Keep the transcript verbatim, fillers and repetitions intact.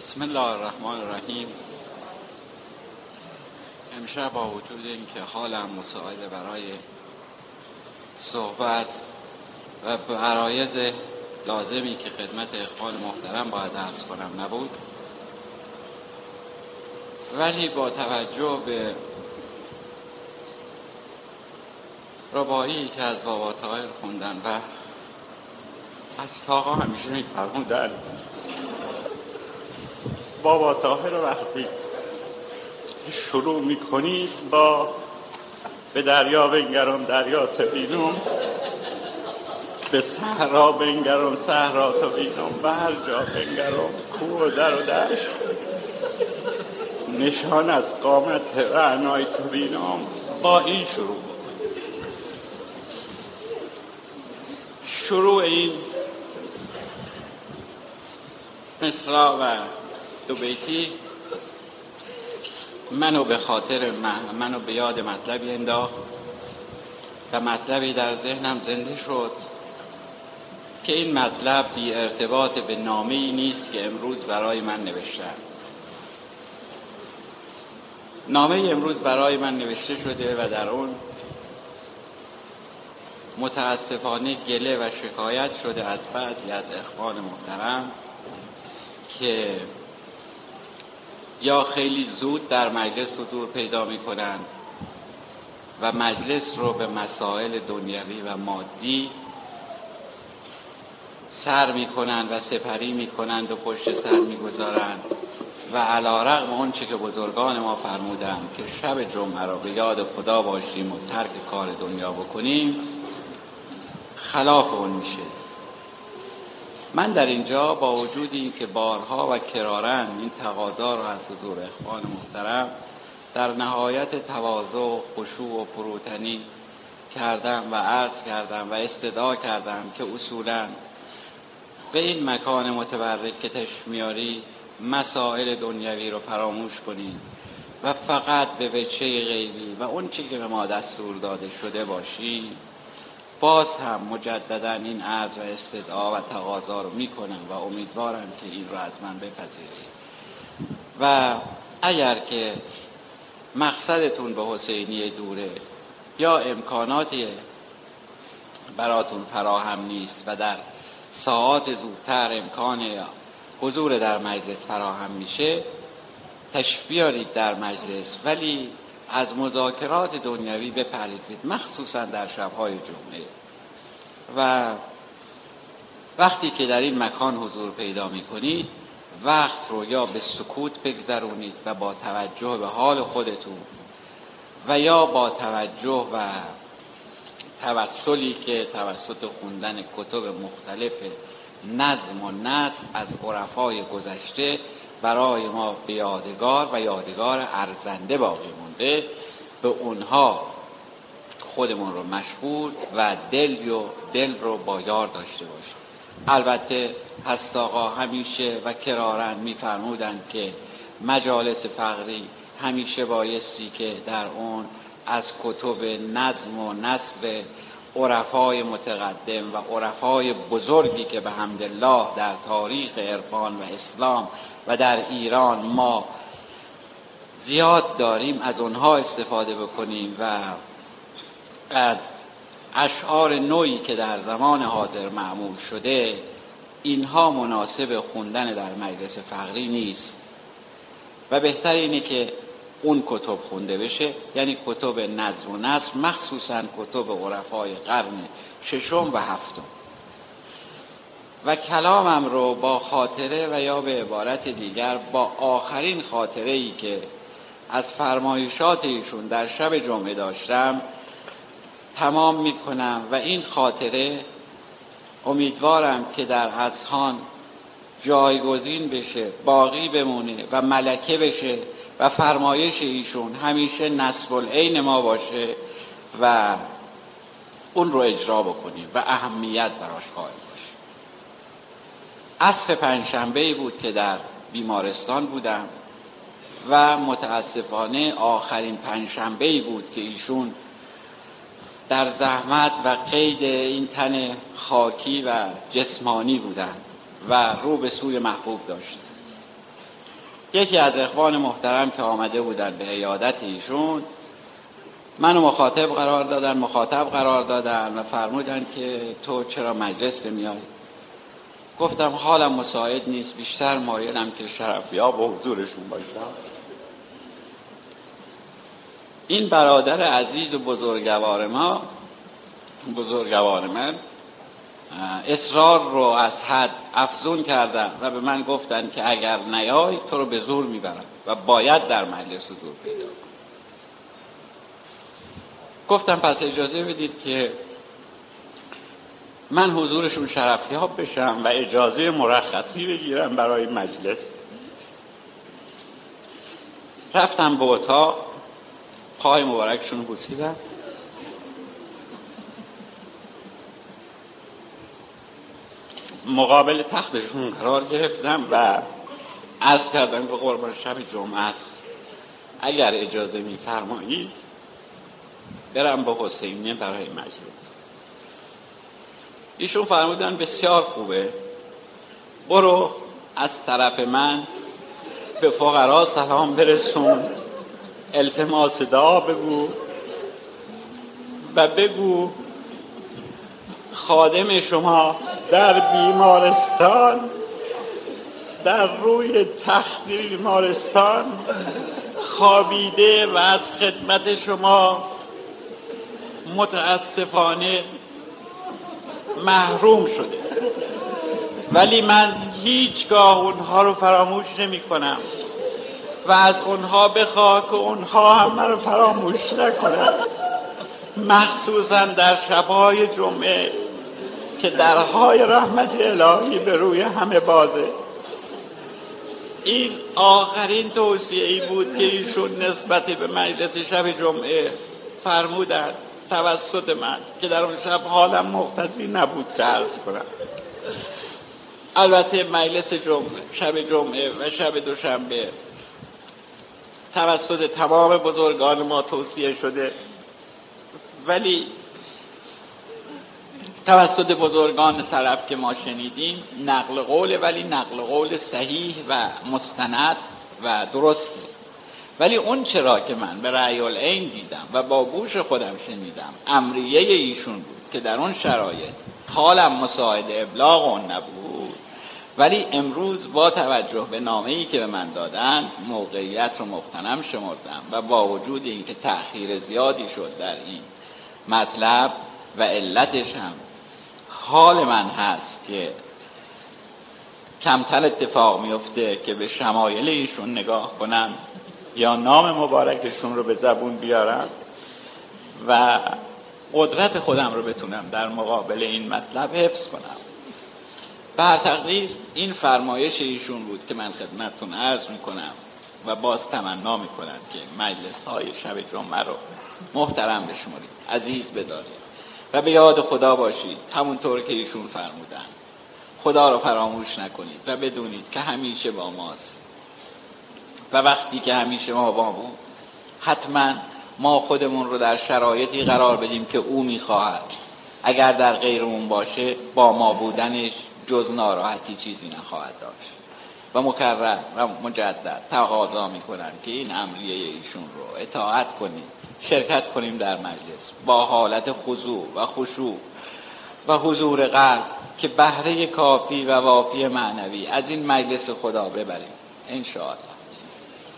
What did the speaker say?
بسم الله الرحمن الرحیم. امشب با وجود اینکه حالم مساعده برای صحبت و فرایض لازمی که خدمت اخوان محترم باید عرض کنم نبود، ولی با توجه به ربایی که از بابا طاهر خوندن و از تاقا همیشه می‌فرمودن بابا طاهر وقتی شروع می‌کنید با به دریا بنگرم دریا تا بینم، به صحرا بنگرم صحرا تا بینم، به هر جا بنگرم کوه و در و دشت نشان از قامت رعنای تو بینم. با این شروع شروع این مصرع و دو بیتی منو به خاطر من منو به یاد مطلبی انداخت و مطلبی در ذهنم زنده شد که این مطلب بی ارتباط به نامه‌ای نیست که امروز برای من نوشتم. نامه امروز برای من نوشته شده و در اون متاسفانه گله و شکایت شده از بعضی از اخوان محترم که یا خیلی زود در مجلس حضور پیدا می‌کنند و مجلس رو به مسائل دنیوی و مادی سر می‌کنند و سپری می‌کنند و پشت سر می‌گذارند و علی‌رغم اون چه که بزرگان ما فرمودند که شب جمعه را به یاد خدا باشیم و ترک کار دنیا بکنیم، خلاف اون میشه. من در اینجا با وجود این که بارها و کرارا این تقاضا را از حضور اخوان محترم در نهایت تواضع و خشوع و فروتنی کردم و عرض کردم و استدعا کردم که اصولا به این مکان متبرک که تشریف میارید مسائل دنیوی رو فراموش کنید و فقط به وجه غیبی و اون چیزی که به ما دستور داده شده باشید. باز هم مجددا این عرض و استدعا و تقاضا رو میکنم و امیدوارم که این رو از من بپذیرید و اگر که مقصدتون به حسینی دوره یا امکاناتی براتون فراهم نیست و در ساعات زودتر امکان حضور در مجلس فراهم میشه، تشریف بیارید در مجلس، ولی از مذاکرات دنیوی بپرهیزید، مخصوصا در شب‌های جمعه. و وقتی که در این مکان حضور پیدا می‌کنید، وقت رو یا به سکوت بگذرونید و با توجه به حال خودتون و یا با توجه و توسلی که توسط خوندن کتب مختلف نظم و نثر از عرفای گذشته برای ما به یادگار و یادگار ارزنده باقی مونده، به اونها خودمون رو مشغول و دل و دل رو با یار داشته باشیم. البته هست آقا همیشه و کرارن میفرمودند که مجالس فقری همیشه بایستی که در اون از کتب نظم و نثر عرفای متقدم و عرفای بزرگی که به حمد الله در تاریخ عرفان و اسلام و در ایران ما زیاد داریم از اونها استفاده بکنیم و از اشعار نوعی که در زمان حاضر معمول شده اینها مناسب خوندن در مجلس فقری نیست و بهتر اینه که اون کتب خونده بشه، یعنی کتب نظم و نثر، مخصوصا کتب عرفای قرن ششم و هفتم. و کلامم رو با خاطره و یا به عبارت دیگر با آخرین خاطره‌ای که از فرمایشات ایشون در شب جمعه داشتم تمام میکنم و این خاطره امیدوارم که در اذهان جایگزین بشه، باقی بمونه و ملکه بشه و فرمایش ایشون همیشه نصب العین ما باشه و اون رو اجرا بکنیم و اهمیت براش قائل باشیم. عصر پنجشنبه‌ای بود که در بیمارستان بودم و متاسفانه آخرین پنجشنبه‌ای بود که ایشون در زحمت و قید این تن خاکی و جسمانی بودن و رو به سوی محبوب داشتن یکی از اخوان محترم که آمده بودن به عیادت ایشون منو مخاطب قرار دادن مخاطب قرار دادن و فرمودن که تو چرا مجلس نمیای؟ گفتم حالم مساعد نیست، بیشتر مایلم که شرفیاب حضورشون باشم. این برادر عزیز و بزرگوار ما بزرگوار من اصرار رو از حد افزون کردن و به من گفتن که اگر نیای تو رو به زور میبرن و باید در مجلس حضور پیدا کنی. گفتم پس اجازه بدید که من حضورشون شرفیاب بشم و اجازه مرخصی بگیرم برای مجلس. رفتم به اتاق، پای مبارکشون رو بوسیدم. مقابل تختشون قرار گرفتم و عرض کردم که قربان شب جمعه است، اگر اجازه می‌فرمایید برم با حسینیه برای مجلس. ایشون فرمودن بسیار خوبه، برو از طرف من به فقرا سلام برسون، التماس دعا بگو و بگو خادم شما در بیمارستان، در روی تخت بیمارستان خوابیده و از خدمت شما متاسفانه محروم شده، ولی من هیچگاه اونها رو فراموش نمی کنم و از اونها بخواه که اونها هم من رو فراموش نکنم، مخصوصا در شبهای جمعه که درهای رحمت الهی به روی همه بازه. این آخرین توصیه ای بود که ایشون نسبت به مجلس شب جمعه فرمودند توسط من که در اون شب حالم مختصی نبود که عرض کنم. البته مجلس جمعه، شب جمعه و شب دوشنبه توسط تمام بزرگان ما توصیه شده، ولی توسط بزرگان سلف که ما شنیدیم نقل قول، ولی نقل قول صحیح و مستند و درسته. ولی اون چرا که من به رأی العین دیدم و با گوش خودم شنیدم امریه ایشون بود که در اون شرایط حالم مساعد ابلاغ اون نبود، ولی امروز با توجه به نامه‌ای که به من دادن موقعیت رو مغتنم شمردم و با وجود اینکه تأخیر زیادی شد در این مطلب و علتش هم حال من هست که کمتر اتفاق میفته که به شمایل ایشون نگاه کنم یا نام مبارکشون رو به زبون بیارم و قدرت خودم رو بتونم در مقابل این مطلب حفظ کنم. به تقدیر این فرمایش ایشون بود که من خدمتتون عرض میکنم و باز تمنا میکنم که مجلس های شب جمعه رو محترم بشمارید، عزیز بدارید و به یاد خدا باشید، همونطور که ایشون فرمودن خدا رو فراموش نکنید و بدونید که همیشه با ماست و وقتی که همیشه ما با بود حتما ما خودمون رو در شرایطی قرار بدیم که او میخواهد. اگر در غیر اون باشه با ما بودنش جز ناراحتی چیزی نخواهد داشت و مکرر و مجدد تقاضا میکنم که این امریه ایشون رو اطاعت کنید، شرکت کنیم در مجلس با حالت خضوع و خشوع و حضور قلب که بهره کافی و وافی معنوی از این مجلس خدا ببریم ان شاء الله.